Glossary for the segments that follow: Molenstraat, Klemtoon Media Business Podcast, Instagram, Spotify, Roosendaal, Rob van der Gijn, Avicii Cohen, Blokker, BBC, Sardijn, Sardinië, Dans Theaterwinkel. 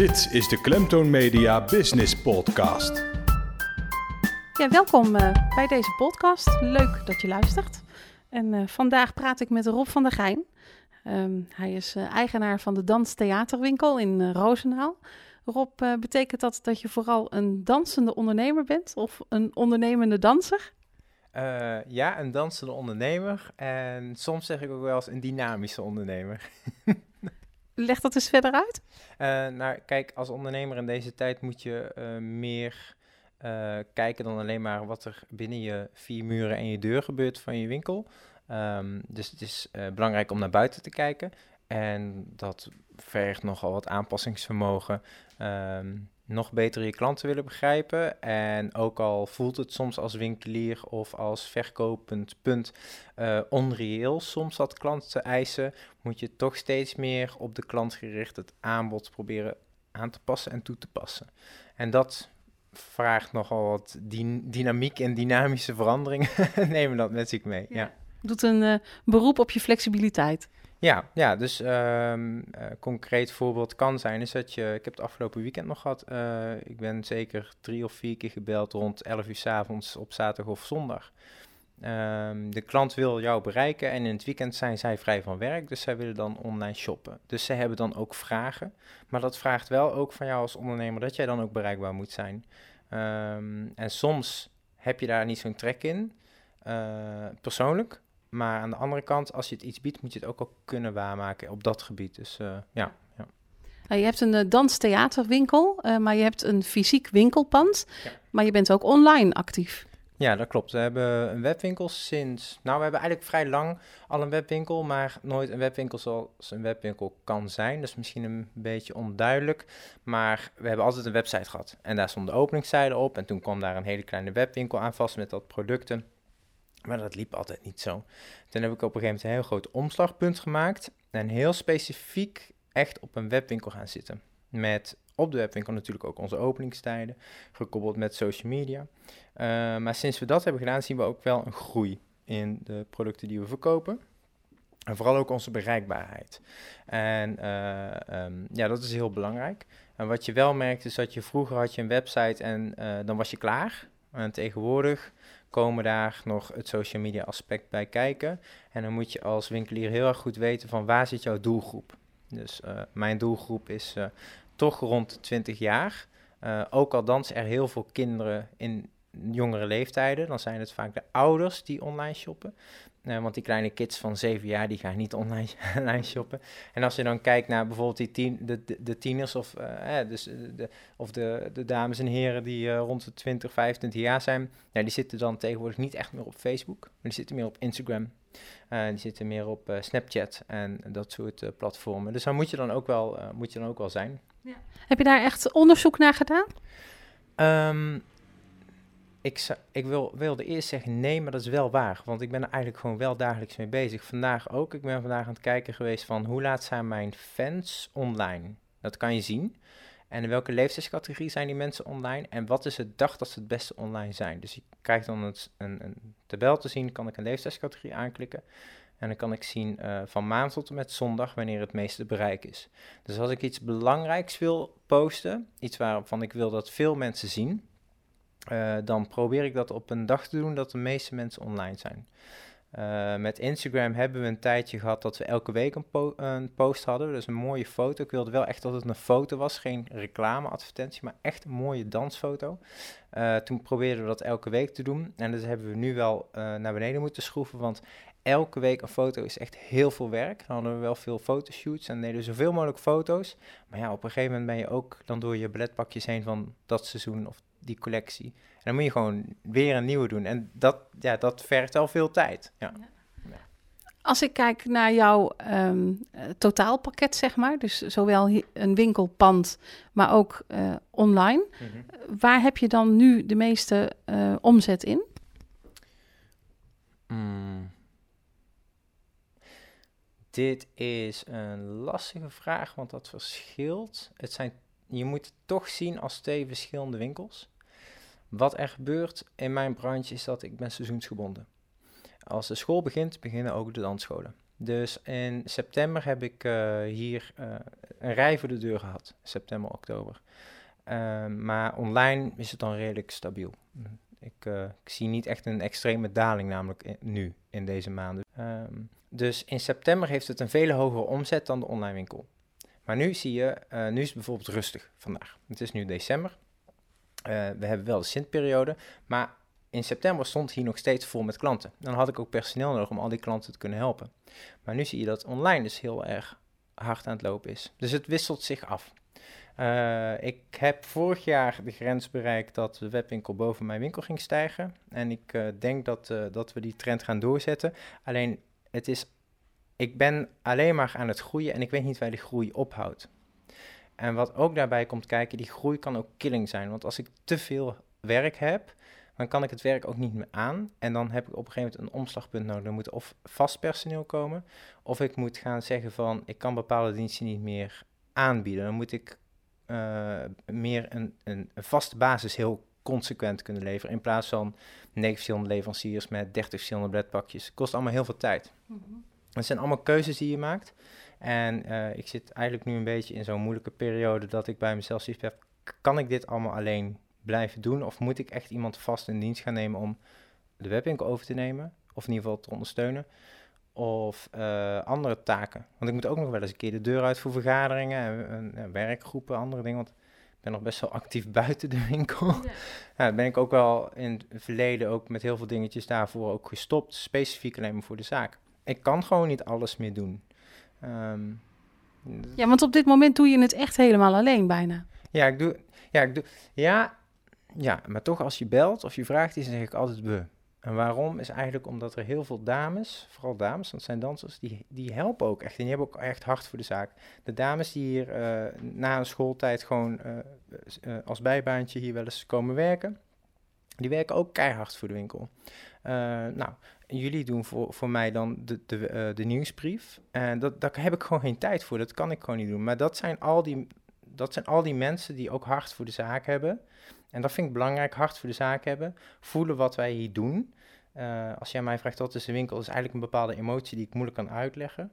Dit is de Klemtoon Media Business Podcast. Ja, welkom bij deze podcast. Leuk dat je luistert. En vandaag praat ik met Rob van der Gijn. Hij is eigenaar van de Dans Theaterwinkel in Roosendaal. Rob, betekent dat je vooral een dansende ondernemer bent of een ondernemende danser? Ja, een dansende ondernemer en soms zeg ik ook wel eens een dynamische ondernemer. Leg dat eens verder uit. Kijk, als ondernemer in deze tijd moet je meer kijken dan alleen maar wat er binnen je vier muren en je deur gebeurt van je winkel. Dus het is belangrijk om naar buiten te kijken en dat vergt nogal wat aanpassingsvermogen. Nog beter je klanten willen begrijpen en ook al voelt het soms als winkelier of als verkopend punt onreëel soms wat klanten eisen, moet je toch steeds meer op de klant gericht het aanbod proberen aan te passen en toe te passen. En dat vraagt nogal wat dynamiek en dynamische veranderingen. Neem dat met zich mee. Ja. Doet een beroep op je flexibiliteit. Ja, dus concreet voorbeeld kan zijn, is dat ik heb het afgelopen weekend nog gehad, ik ben zeker 3 of 4 keer gebeld rond 11 uur 's avonds op zaterdag of zondag. De klant wil jou bereiken en in het weekend zijn zij vrij van werk, dus zij willen dan online shoppen. Dus zij hebben dan ook vragen, maar dat vraagt wel ook van jou als ondernemer dat jij dan ook bereikbaar moet zijn. En soms heb je daar niet zo'n trek in, persoonlijk. Maar aan de andere kant, als je het iets biedt, moet je het ook al kunnen waarmaken op dat gebied. Dus ja. Je hebt een danstheaterwinkel, maar je hebt een fysiek winkelpand. Ja. Maar je bent ook online actief. Ja, dat klopt. We hebben een webwinkel we hebben eigenlijk vrij lang al een webwinkel, maar nooit een webwinkel zoals een webwinkel kan zijn. Dat is misschien een beetje onduidelijk, maar we hebben altijd een website gehad. En daar stonden openingstijden op en toen kwam daar een hele kleine webwinkel aan vast met dat producten. Maar dat liep altijd niet zo. Toen heb ik op een gegeven moment een heel groot omslagpunt gemaakt. En heel specifiek echt op een webwinkel gaan zitten. Met op de webwinkel natuurlijk ook onze openingstijden. Gekoppeld met social media. Maar sinds we dat hebben gedaan zien we ook wel een groei in de producten die we verkopen. En vooral ook onze bereikbaarheid. En dat is heel belangrijk. En wat je wel merkt is dat je vroeger had je een website en dan was je klaar. En tegenwoordig komen daar nog het social media aspect bij kijken. En dan moet je als winkelier heel erg goed weten van waar zit jouw doelgroep. Dus mijn doelgroep is toch rond de 20 jaar. Ook al dansen er heel veel kinderen in jongere leeftijden, dan zijn het vaak de ouders die online shoppen. Want die kleine kids van 7 jaar, die gaan niet online shoppen. En als je dan kijkt naar bijvoorbeeld de tieners of de dames en heren die rond de 20, 25 jaar zijn, ja, die zitten dan tegenwoordig niet echt meer op Facebook, maar die zitten meer op Instagram. Die zitten meer op Snapchat en dat soort platformen. Dus daar moet je dan ook wel zijn. Ja. Heb je daar echt onderzoek naar gedaan? Ik wilde eerst zeggen nee, maar dat is wel waar. Want ik ben er eigenlijk gewoon wel dagelijks mee bezig. Vandaag ook. Ik ben vandaag aan het kijken geweest van hoe laat zijn mijn fans online. Dat kan je zien. En in welke leeftijdscategorie zijn die mensen online? En wat is het dag dat ze het beste online zijn? Dus ik krijg dan een tabel te zien. Kan ik een leeftijdscategorie aanklikken. En dan kan ik zien van maand tot en met zondag wanneer het meeste bereik is. Dus als ik iets belangrijks wil posten. Iets waarvan ik wil dat veel mensen zien. Dan probeer ik dat op een dag te doen dat de meeste mensen online zijn. Met Instagram hebben we een tijdje gehad dat we elke week een post hadden. Dus een mooie foto. Ik wilde wel echt dat het een foto was. Geen reclameadvertentie, maar echt een mooie dansfoto. Toen probeerden we dat elke week te doen. En dat hebben we nu wel naar beneden moeten schroeven. Want elke week een foto is echt heel veel werk. Dan hadden we wel veel fotoshoots en deden we zoveel mogelijk foto's. Maar ja, op een gegeven moment ben je ook dan door je balletpakjes heen van dat seizoen of die collectie. En dan moet je gewoon weer een nieuwe doen. En dat vergt al veel tijd. Ja. Ja. Als ik kijk naar jouw totaalpakket, zeg maar. Dus zowel een winkelpand, maar ook online. Mm-hmm. Waar heb je dan nu de meeste omzet in? Dit is een lastige vraag, want dat verschilt. Je moet het toch zien als 2 verschillende winkels. Wat er gebeurt in mijn branche is dat ik ben seizoensgebonden. Als de school begint, beginnen ook de dansscholen. Dus in september heb ik hier een rij voor de deur gehad. September, oktober. Maar online is het dan redelijk stabiel. Ik zie niet echt een extreme daling, namelijk nu, in deze maanden. Dus in september heeft het een veel hogere omzet dan de online winkel. Maar nu zie je, nu is het bijvoorbeeld rustig vandaag. Het is nu december. We hebben wel de Sint-periode, maar in september stond hier nog steeds vol met klanten. Dan had ik ook personeel nodig om al die klanten te kunnen helpen. Maar nu zie je dat online dus heel erg hard aan het lopen is. Dus het wisselt zich af. Ik heb vorig jaar de grens bereikt dat de webwinkel boven mijn winkel ging stijgen. En ik denk dat we die trend gaan doorzetten. Alleen, ik ben alleen maar aan het groeien en ik weet niet waar die groei ophoudt. En wat ook daarbij komt kijken, die groei kan ook killing zijn. Want als ik te veel werk heb, dan kan ik het werk ook niet meer aan. En dan heb ik op een gegeven moment een omslagpunt nodig. Er moet of vast personeel komen, of ik moet gaan zeggen van, ik kan bepaalde diensten niet meer aanbieden. Dan moet ik meer een vaste basis heel consequent kunnen leveren. In plaats van 9 verschillende leveranciers met 30 verschillende bladpakjes. Het kost allemaal heel veel tijd. Mm-hmm. Het zijn allemaal keuzes die je maakt. En ik zit eigenlijk nu een beetje in zo'n moeilijke periode dat ik bij mezelf zoiets heb, kan ik dit allemaal alleen blijven doen? Of moet ik echt iemand vast in dienst gaan nemen om de webwinkel over te nemen? Of in ieder geval te ondersteunen? Of andere taken? Want ik moet ook nog wel eens een keer de deur uit voor vergaderingen en werkgroepen, andere dingen. Want ik ben nog best wel actief buiten de winkel. Ja. Nou, ben ik ook wel in het verleden ook met heel veel dingetjes daarvoor ook gestopt. Specifiek alleen maar voor de zaak. Ik kan gewoon niet alles meer doen. Ja, want op dit moment doe je het echt helemaal alleen bijna. Ja, ik doe, maar toch als je belt of je vraagt iets, dan zeg ik altijd we. En waarom is eigenlijk omdat er heel veel dames, vooral dames, want het zijn dansers, die helpen ook echt. En die hebben ook echt hart voor de zaak. De dames die hier na een schooltijd gewoon als bijbaantje hier wel eens komen werken, die werken ook keihard voor de winkel. Nou, jullie doen voor mij dan de nieuwsbrief. En daar heb ik gewoon geen tijd voor. Dat kan ik gewoon niet doen. Maar dat zijn al die mensen die ook hart voor de zaak hebben. En dat vind ik belangrijk, hart voor de zaak hebben. Voelen wat wij hier doen. Als jij mij vraagt, wat is de winkel? Dat is eigenlijk een bepaalde emotie die ik moeilijk kan uitleggen.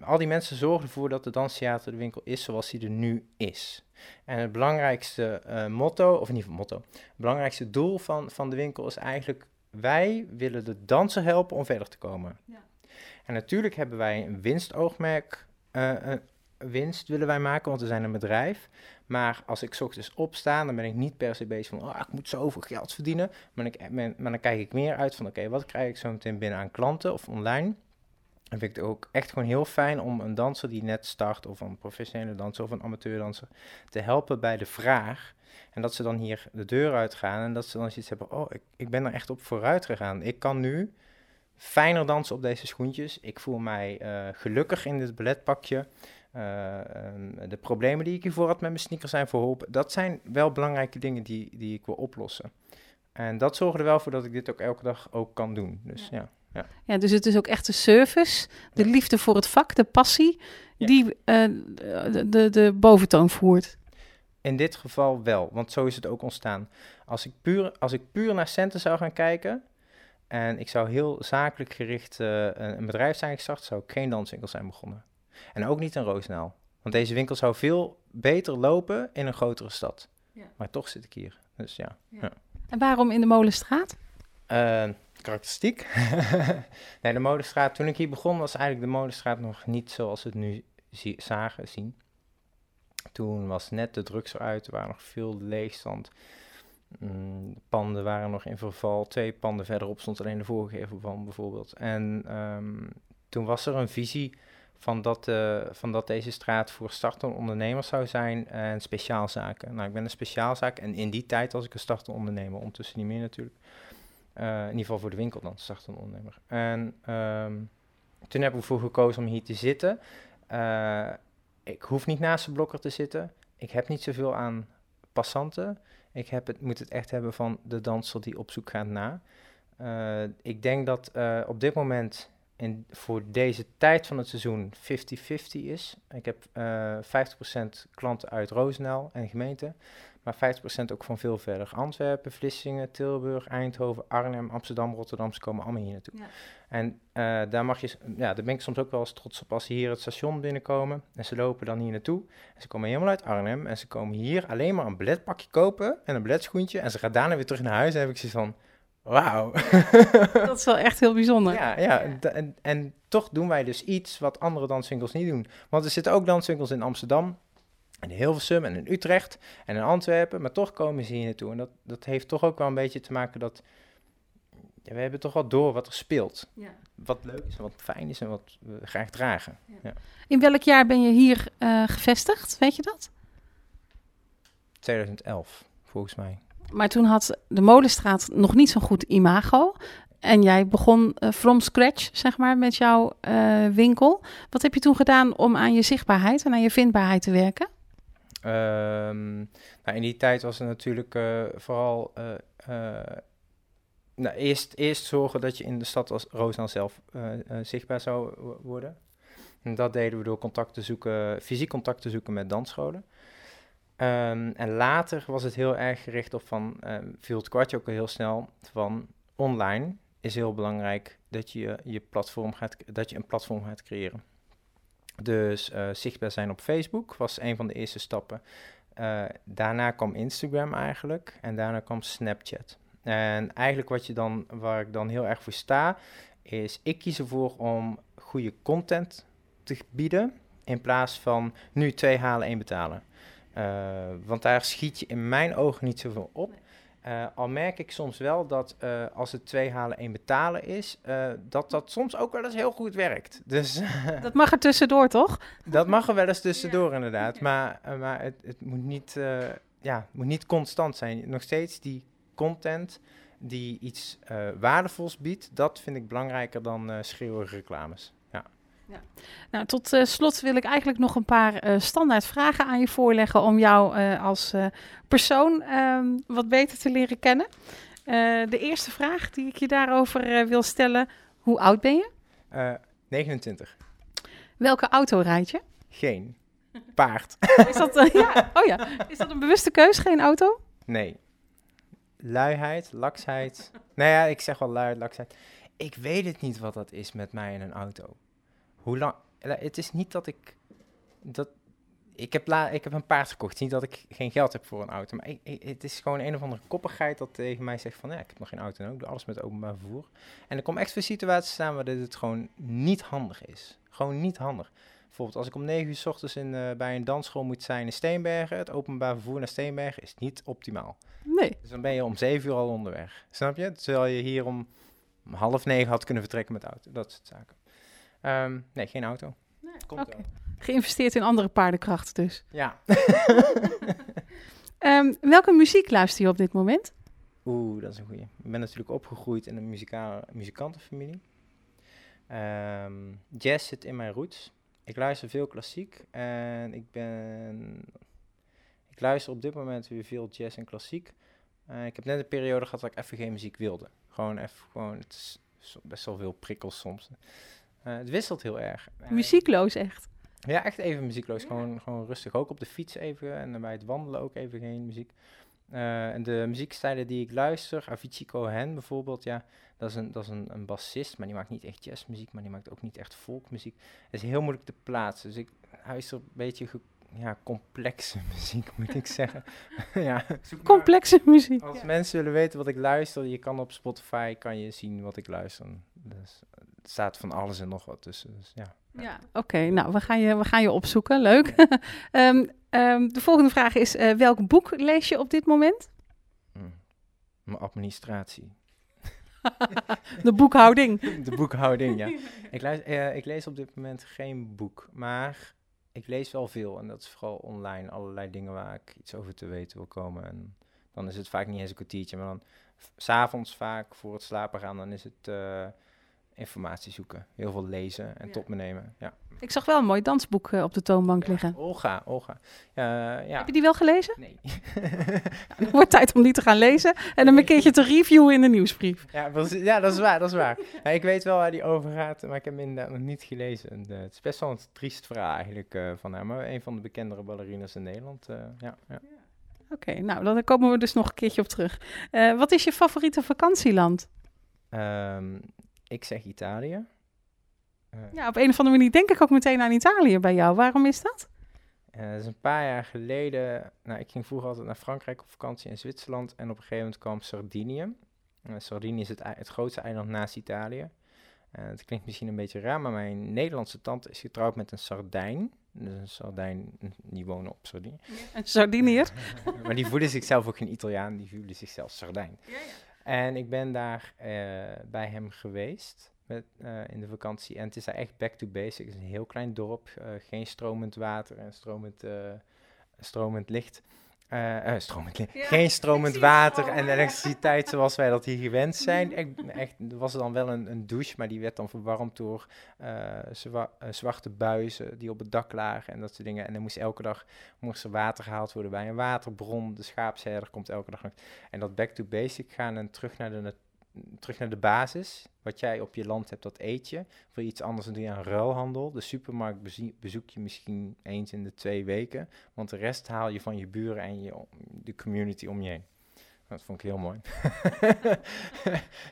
Al die mensen zorgen ervoor dat de Danstheater de winkel is zoals die er nu is. En het belangrijkste het belangrijkste doel van de winkel is eigenlijk, wij willen de danser helpen om verder te komen. Ja. En natuurlijk hebben wij een winstoogmerk, winst willen wij maken, want we zijn een bedrijf. Maar als ik 's ochtends opsta, dan ben ik niet per se bezig van, ik moet zoveel geld verdienen. Maar dan kijk ik meer uit van, oké, wat krijg ik zo meteen binnen aan klanten of online? En vind ik het ook echt gewoon heel fijn om een danser die net start, of een professionele danser of een amateurdanser, te helpen bij de vraag. En dat ze dan hier de deur uitgaan en dat ze dan zoiets hebben, ik ben er echt op vooruit gegaan. Ik kan nu fijner dansen op deze schoentjes. Ik voel mij gelukkig in dit balletpakje. De problemen die ik hiervoor had met mijn sneakers zijn verholpen. Dat zijn wel belangrijke dingen die ik wil oplossen. En dat zorgt er wel voor dat ik dit ook elke dag ook kan doen. Dus ja. Ja, dus het is ook echt de service, de liefde voor het vak, de passie, die de boventoon voert. In dit geval wel, want zo is het ook ontstaan. Als ik puur naar centen zou gaan kijken en ik zou heel zakelijk gericht een bedrijf zijn gestart, zou ik geen danswinkel zijn begonnen. En ook niet in Roosendaal, want deze winkel zou veel beter lopen in een grotere stad. Ja. Maar toch zit ik hier, dus ja. En waarom in de Molenstraat? Karakteristiek. Nee, de Molenstraat, toen ik hier begon, was eigenlijk de Molenstraat nog niet zoals we het nu zien. Toen was net de drugs eruit, er waren nog veel leegstand. De panden waren nog in verval. 2 panden verderop stond alleen de voorgever van bijvoorbeeld. En toen was er een visie van dat deze straat voor startende ondernemers zou zijn en speciaalzaken. Nou, ik ben een speciaalzaak en in die tijd was ik een startende ondernemer, ondertussen niet meer natuurlijk. In ieder geval voor de winkel dan, startend ondernemer. En toen heb ik ervoor gekozen om hier te zitten. Ik hoef niet naast de blokker te zitten. Ik heb niet zoveel aan passanten. Ik moet het echt hebben van de danser die op zoek gaat naar. Ik denk dat op dit moment en voor deze tijd van het seizoen 50-50 is. Ik heb 50% klanten uit Roosendaal en gemeente, maar 50% ook van veel verder. Antwerpen, Vlissingen, Tilburg, Eindhoven, Arnhem, Amsterdam, Rotterdam, ze komen allemaal hier naartoe. Ja. En daar mag je, ja, daar ben ik soms ook wel eens trots op als ze hier het station binnenkomen en ze lopen dan hier naartoe. En ze komen helemaal uit Arnhem en ze komen hier alleen maar een billetpakje kopen en een billetschoentje en ze gaan daarna weer terug naar huis en heb ik zoiets van... Wauw. Dat is wel echt heel bijzonder. Ja. En toch doen wij dus iets wat andere danswinkels niet doen. Want er zitten ook danswinkels in Amsterdam, in Hilversum en in Utrecht en in Antwerpen. Maar toch komen ze hier naartoe. En dat heeft toch ook wel een beetje te maken dat... Ja, we hebben toch wel door wat er speelt. Ja. Wat leuk is en wat fijn is en wat we graag dragen. Ja. Ja. In welk jaar ben je hier gevestigd? Weet je dat? 2011, volgens mij. Maar toen had de Molenstraat nog niet zo'n goed imago. En jij begon from scratch, zeg maar, met jouw winkel. Wat heb je toen gedaan om aan je zichtbaarheid en aan je vindbaarheid te werken? In die tijd was het natuurlijk vooral... eerst zorgen dat je in de stad als Roosendaal zelf zichtbaar zou worden. En dat deden we door fysiek contact te zoeken met dansscholen. En later was het heel erg gericht op van, viel het kwartje ook al heel snel, van online is heel belangrijk dat je een platform gaat creëren. Dus zichtbaar zijn op Facebook was een van de eerste stappen. Daarna kwam Instagram eigenlijk en daarna kwam Snapchat. En eigenlijk waar ik dan heel erg voor sta, is ik kies ervoor om goede content te bieden in plaats van nu 2 halen, 1 betalen. Want daar schiet je in mijn ogen niet zoveel op. Al merk ik soms wel dat als het 2 halen, 1 betalen is, dat soms ook wel eens heel goed werkt. Dus, dat mag er tussendoor, toch? Dat mag er wel eens tussendoor, ja. Inderdaad. Maar het moet niet constant zijn. Nog steeds die content die iets waardevols biedt, dat vind ik belangrijker dan schreeuwige reclames. Ja. Nou, tot slot wil ik eigenlijk nog een paar standaard vragen aan je voorleggen om jou als persoon wat beter te leren kennen. De eerste vraag die ik je daarover wil stellen, hoe oud ben je? 29. Welke auto rijd je? Geen. Paard. Is dat, is dat een bewuste keus, geen auto? Nee. Luiheid, laksheid. Nou ja, ik zeg wel luiheid, laksheid. Ik weet het niet wat dat is met mij en een auto. Het is niet dat ik... Ik heb een paard gekocht. Niet dat ik geen geld heb voor een auto. Maar het is gewoon een of andere koppigheid dat tegen mij zegt van... Ja, ik heb nog geen auto en ook doe alles met openbaar vervoer. En er komen echt veel situaties staan waar dit gewoon niet handig is. Gewoon niet handig. Bijvoorbeeld als ik om 9 uur 's ochtends bij een dansschool moet zijn in Steenbergen... Het openbaar vervoer naar Steenbergen is niet optimaal. Nee. Dus dan ben je om 7 uur al onderweg. Snap je? Terwijl je hier om 20:30 had kunnen vertrekken met de auto. Dat soort zaken. Nee, geen auto. Nee. Okay. Geïnvesteerd in andere paardenkracht dus. Ja. Welke muziek luister je op dit moment? Oeh, dat is een goeie. Ik ben natuurlijk opgegroeid in een muzikantenfamilie. Jazz zit in mijn roots. Ik luister veel klassiek. En ik luister op dit moment weer veel jazz en klassiek. Ik heb net een periode gehad dat ik even geen muziek wilde. Het is best wel veel prikkels soms. Het wisselt heel erg. Muziekloos echt? Ja, echt even muziekloos. Ja. Gewoon rustig. Ook op de fiets even. En bij het wandelen ook even geen muziek. En de muziekstijlen die ik luister. Avicii Cohen bijvoorbeeld. Ja, dat is een bassist. Maar die maakt niet echt jazzmuziek. Maar die maakt ook niet echt folkmuziek. Het is heel moeilijk te plaatsen. Dus ik luister een beetje complexe muziek, moet ik zeggen. Ja. Complexe muziek. Als mensen willen weten wat ik luister, je kan op Spotify zien wat ik luister. Dus het staat van alles en nog wat tussen. Dus, ja. Oké. Nou, we gaan je opzoeken. Leuk. Ja. De volgende vraag is, welk boek lees je op dit moment? Mijn administratie. De boekhouding. De boekhouding, ja. Ik lees op dit moment geen boek, maar... Ik lees wel veel en dat is vooral online. Allerlei dingen waar ik iets over te weten wil komen. En dan is het vaak niet eens een kwartiertje. Maar dan 's avonds vaak voor het slapen gaan, dan is het informatie zoeken. Heel veel lezen en tot me nemen. Ja. Ik zag wel een mooi dansboek op de toonbank liggen. Olga. Ja. Heb je die wel gelezen? Nee. Het wordt tijd om die te gaan lezen en dan een keertje te reviewen in de nieuwsbrief. Ja, dat is waar. Ja, ik weet wel waar die over gaat, maar ik heb hem inderdaad nog niet gelezen. En, het is best wel een triest verhaal eigenlijk van haar, maar een van de bekendere ballerinas in Nederland. Ja. Oké, nou, daar komen we dus nog een keertje op terug. Wat is je favoriete vakantieland? Ik zeg Italië. Ja, op een of andere manier denk ik ook meteen aan Italië bij jou. Waarom is dat? Dat is een paar jaar geleden. Nou, ik ging vroeger altijd naar Frankrijk op vakantie en Zwitserland. En op een gegeven moment kwam Sardinië. Sardinië is het grootste eiland naast Italië. Het klinkt misschien een beetje raar, maar mijn Nederlandse tante is getrouwd met een Sardijn. Dus een Sardijn, die wonen op Sardinië. Een Sardiniër? Maar die voelde zichzelf ook geen Italiaan, die voelde zichzelf Sardijn. Ja. En ik ben daar bij hem geweest in de vakantie. En het is daar echt back to basics. Het is een heel klein dorp, geen stromend water en stromend licht. Geen stromend water en elektriciteit zoals wij dat hier gewend zijn. Echt, was er dan wel een douche, maar die werd dan verwarmd door zwarte buizen die op het dak lagen en dat soort dingen. En dan moest elke dag er water gehaald worden bij een waterbron. De schaapsherder komt elke dag. En dat back to basic gaan en terug naar de basis. Wat jij op je land hebt, dat eet je. Voor iets anders dan doe je aan ruilhandel. De supermarkt bezoek je misschien eens in de 2 weken. Want de rest haal je van je buren en de community om je heen. Dat vond ik heel mooi.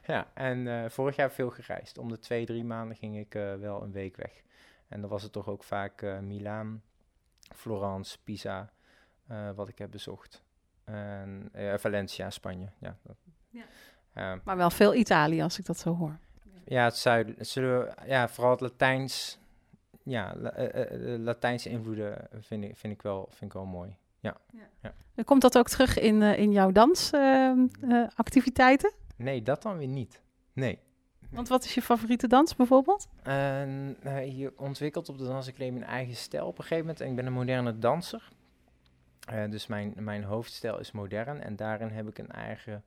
Ja, en vorig jaar veel gereisd. Om de 2-3 maanden ging ik wel een week weg. En dan was het toch ook vaak Milaan, Florence, Pisa, wat ik heb bezocht. En Valencia, Spanje. Ja. Maar wel veel Italië, als ik dat zo hoor. Ja, het zuiden. Vooral het Latijns. Ja, Latijnse invloeden vind ik wel mooi. Ja. En komt dat ook terug in jouw dansactiviteiten? Nee, dat dan weer niet. Nee. Want wat is je favoriete dans bijvoorbeeld? Je ontwikkelt op de dansacademie een eigen stijl op een gegeven moment. En ik ben een moderne danser. Dus mijn hoofdstijl is modern. En daarin heb ik een eigen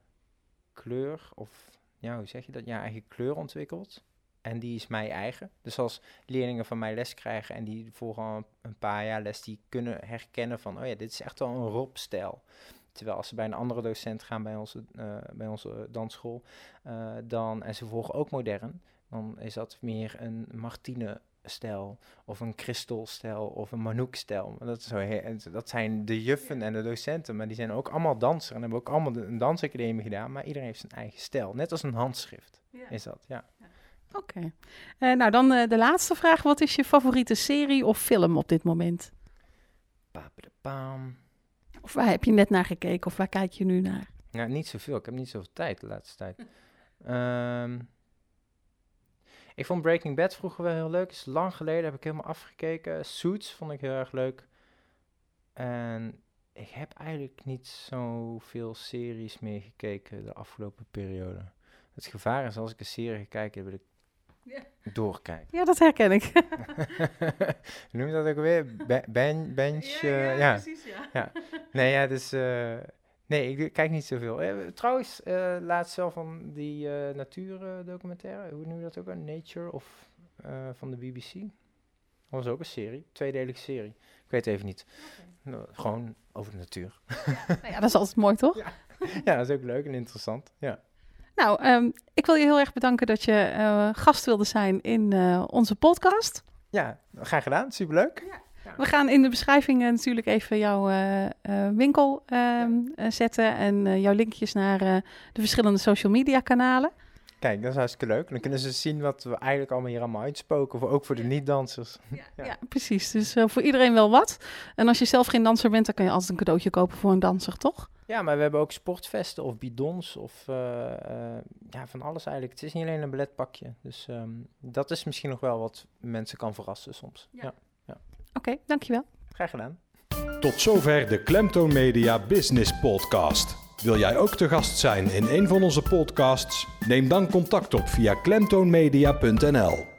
kleur of, ja, hoe zeg je dat? Ja, eigen kleur ontwikkeld. En die is mij eigen. Dus als leerlingen van mij les krijgen en die volgen een paar jaar les, die kunnen herkennen van, oh ja, dit is echt wel een Rob-stijl. Terwijl als ze bij een andere docent gaan bij onze dansschool, en ze volgen ook modern, dan is dat meer een Martine-stijl of een Christel-stijl of een Manouk-stijl. Dat zijn de juffen en de docenten, maar die zijn ook allemaal danser en hebben ook allemaal een dansacademie gedaan, maar iedereen heeft zijn eigen stijl. Net als een handschrift is dat, ja. Oké. Nou, dan de laatste vraag. Wat is je favoriete serie of film op dit moment? Of waar heb je net naar gekeken of waar kijk je nu naar? Nou, niet zoveel. Ik heb niet zoveel tijd de laatste tijd. Ik vond Breaking Bad vroeger wel heel leuk. Is lang geleden, heb ik helemaal afgekeken. Suits vond ik heel erg leuk. En ik heb eigenlijk niet zoveel series meer gekeken de afgelopen periode. Het gevaar is, als ik een serie kijk, wil ik doorkijken. Ja, dat herken ik. Noem je dat ook weer? Bench? Ja, precies, ja. Nee, ja, dus... Nee, ik kijk niet zoveel. Trouwens, laatst wel van die natuurdocumentaire. Hoe noem je dat ook? Nature of van de BBC. Dat was ook een serie. Tweedelige serie. Ik weet het even niet. Okay. Nou, gewoon over de natuur. Ja, dat is altijd mooi, toch? Ja, dat is ook leuk en interessant. Ja. Nou, ik wil je heel erg bedanken dat je gast wilde zijn in onze podcast. Ja, graag gedaan. Superleuk. Ja. We gaan in de beschrijving natuurlijk even jouw winkel zetten en jouw linkjes naar de verschillende social media kanalen. Kijk, dat is hartstikke leuk. Dan kunnen ze zien wat we eigenlijk allemaal hier allemaal uitspoken, ook voor de niet-dansers. Ja, precies. Dus voor iedereen wel wat. En als je zelf geen danser bent, dan kan je altijd een cadeautje kopen voor een danser, toch? Ja, maar we hebben ook sportvesten of bidons of van alles eigenlijk. Het is niet alleen een balletpakje. Dus dat is misschien nog wel wat mensen kan verrassen soms. Ja. Oké, dankjewel. Graag gedaan. Tot zover de Klemtoon Media Business Podcast. Wil jij ook te gast zijn in een van onze podcasts? Neem dan contact op via klemtoonmedia.nl.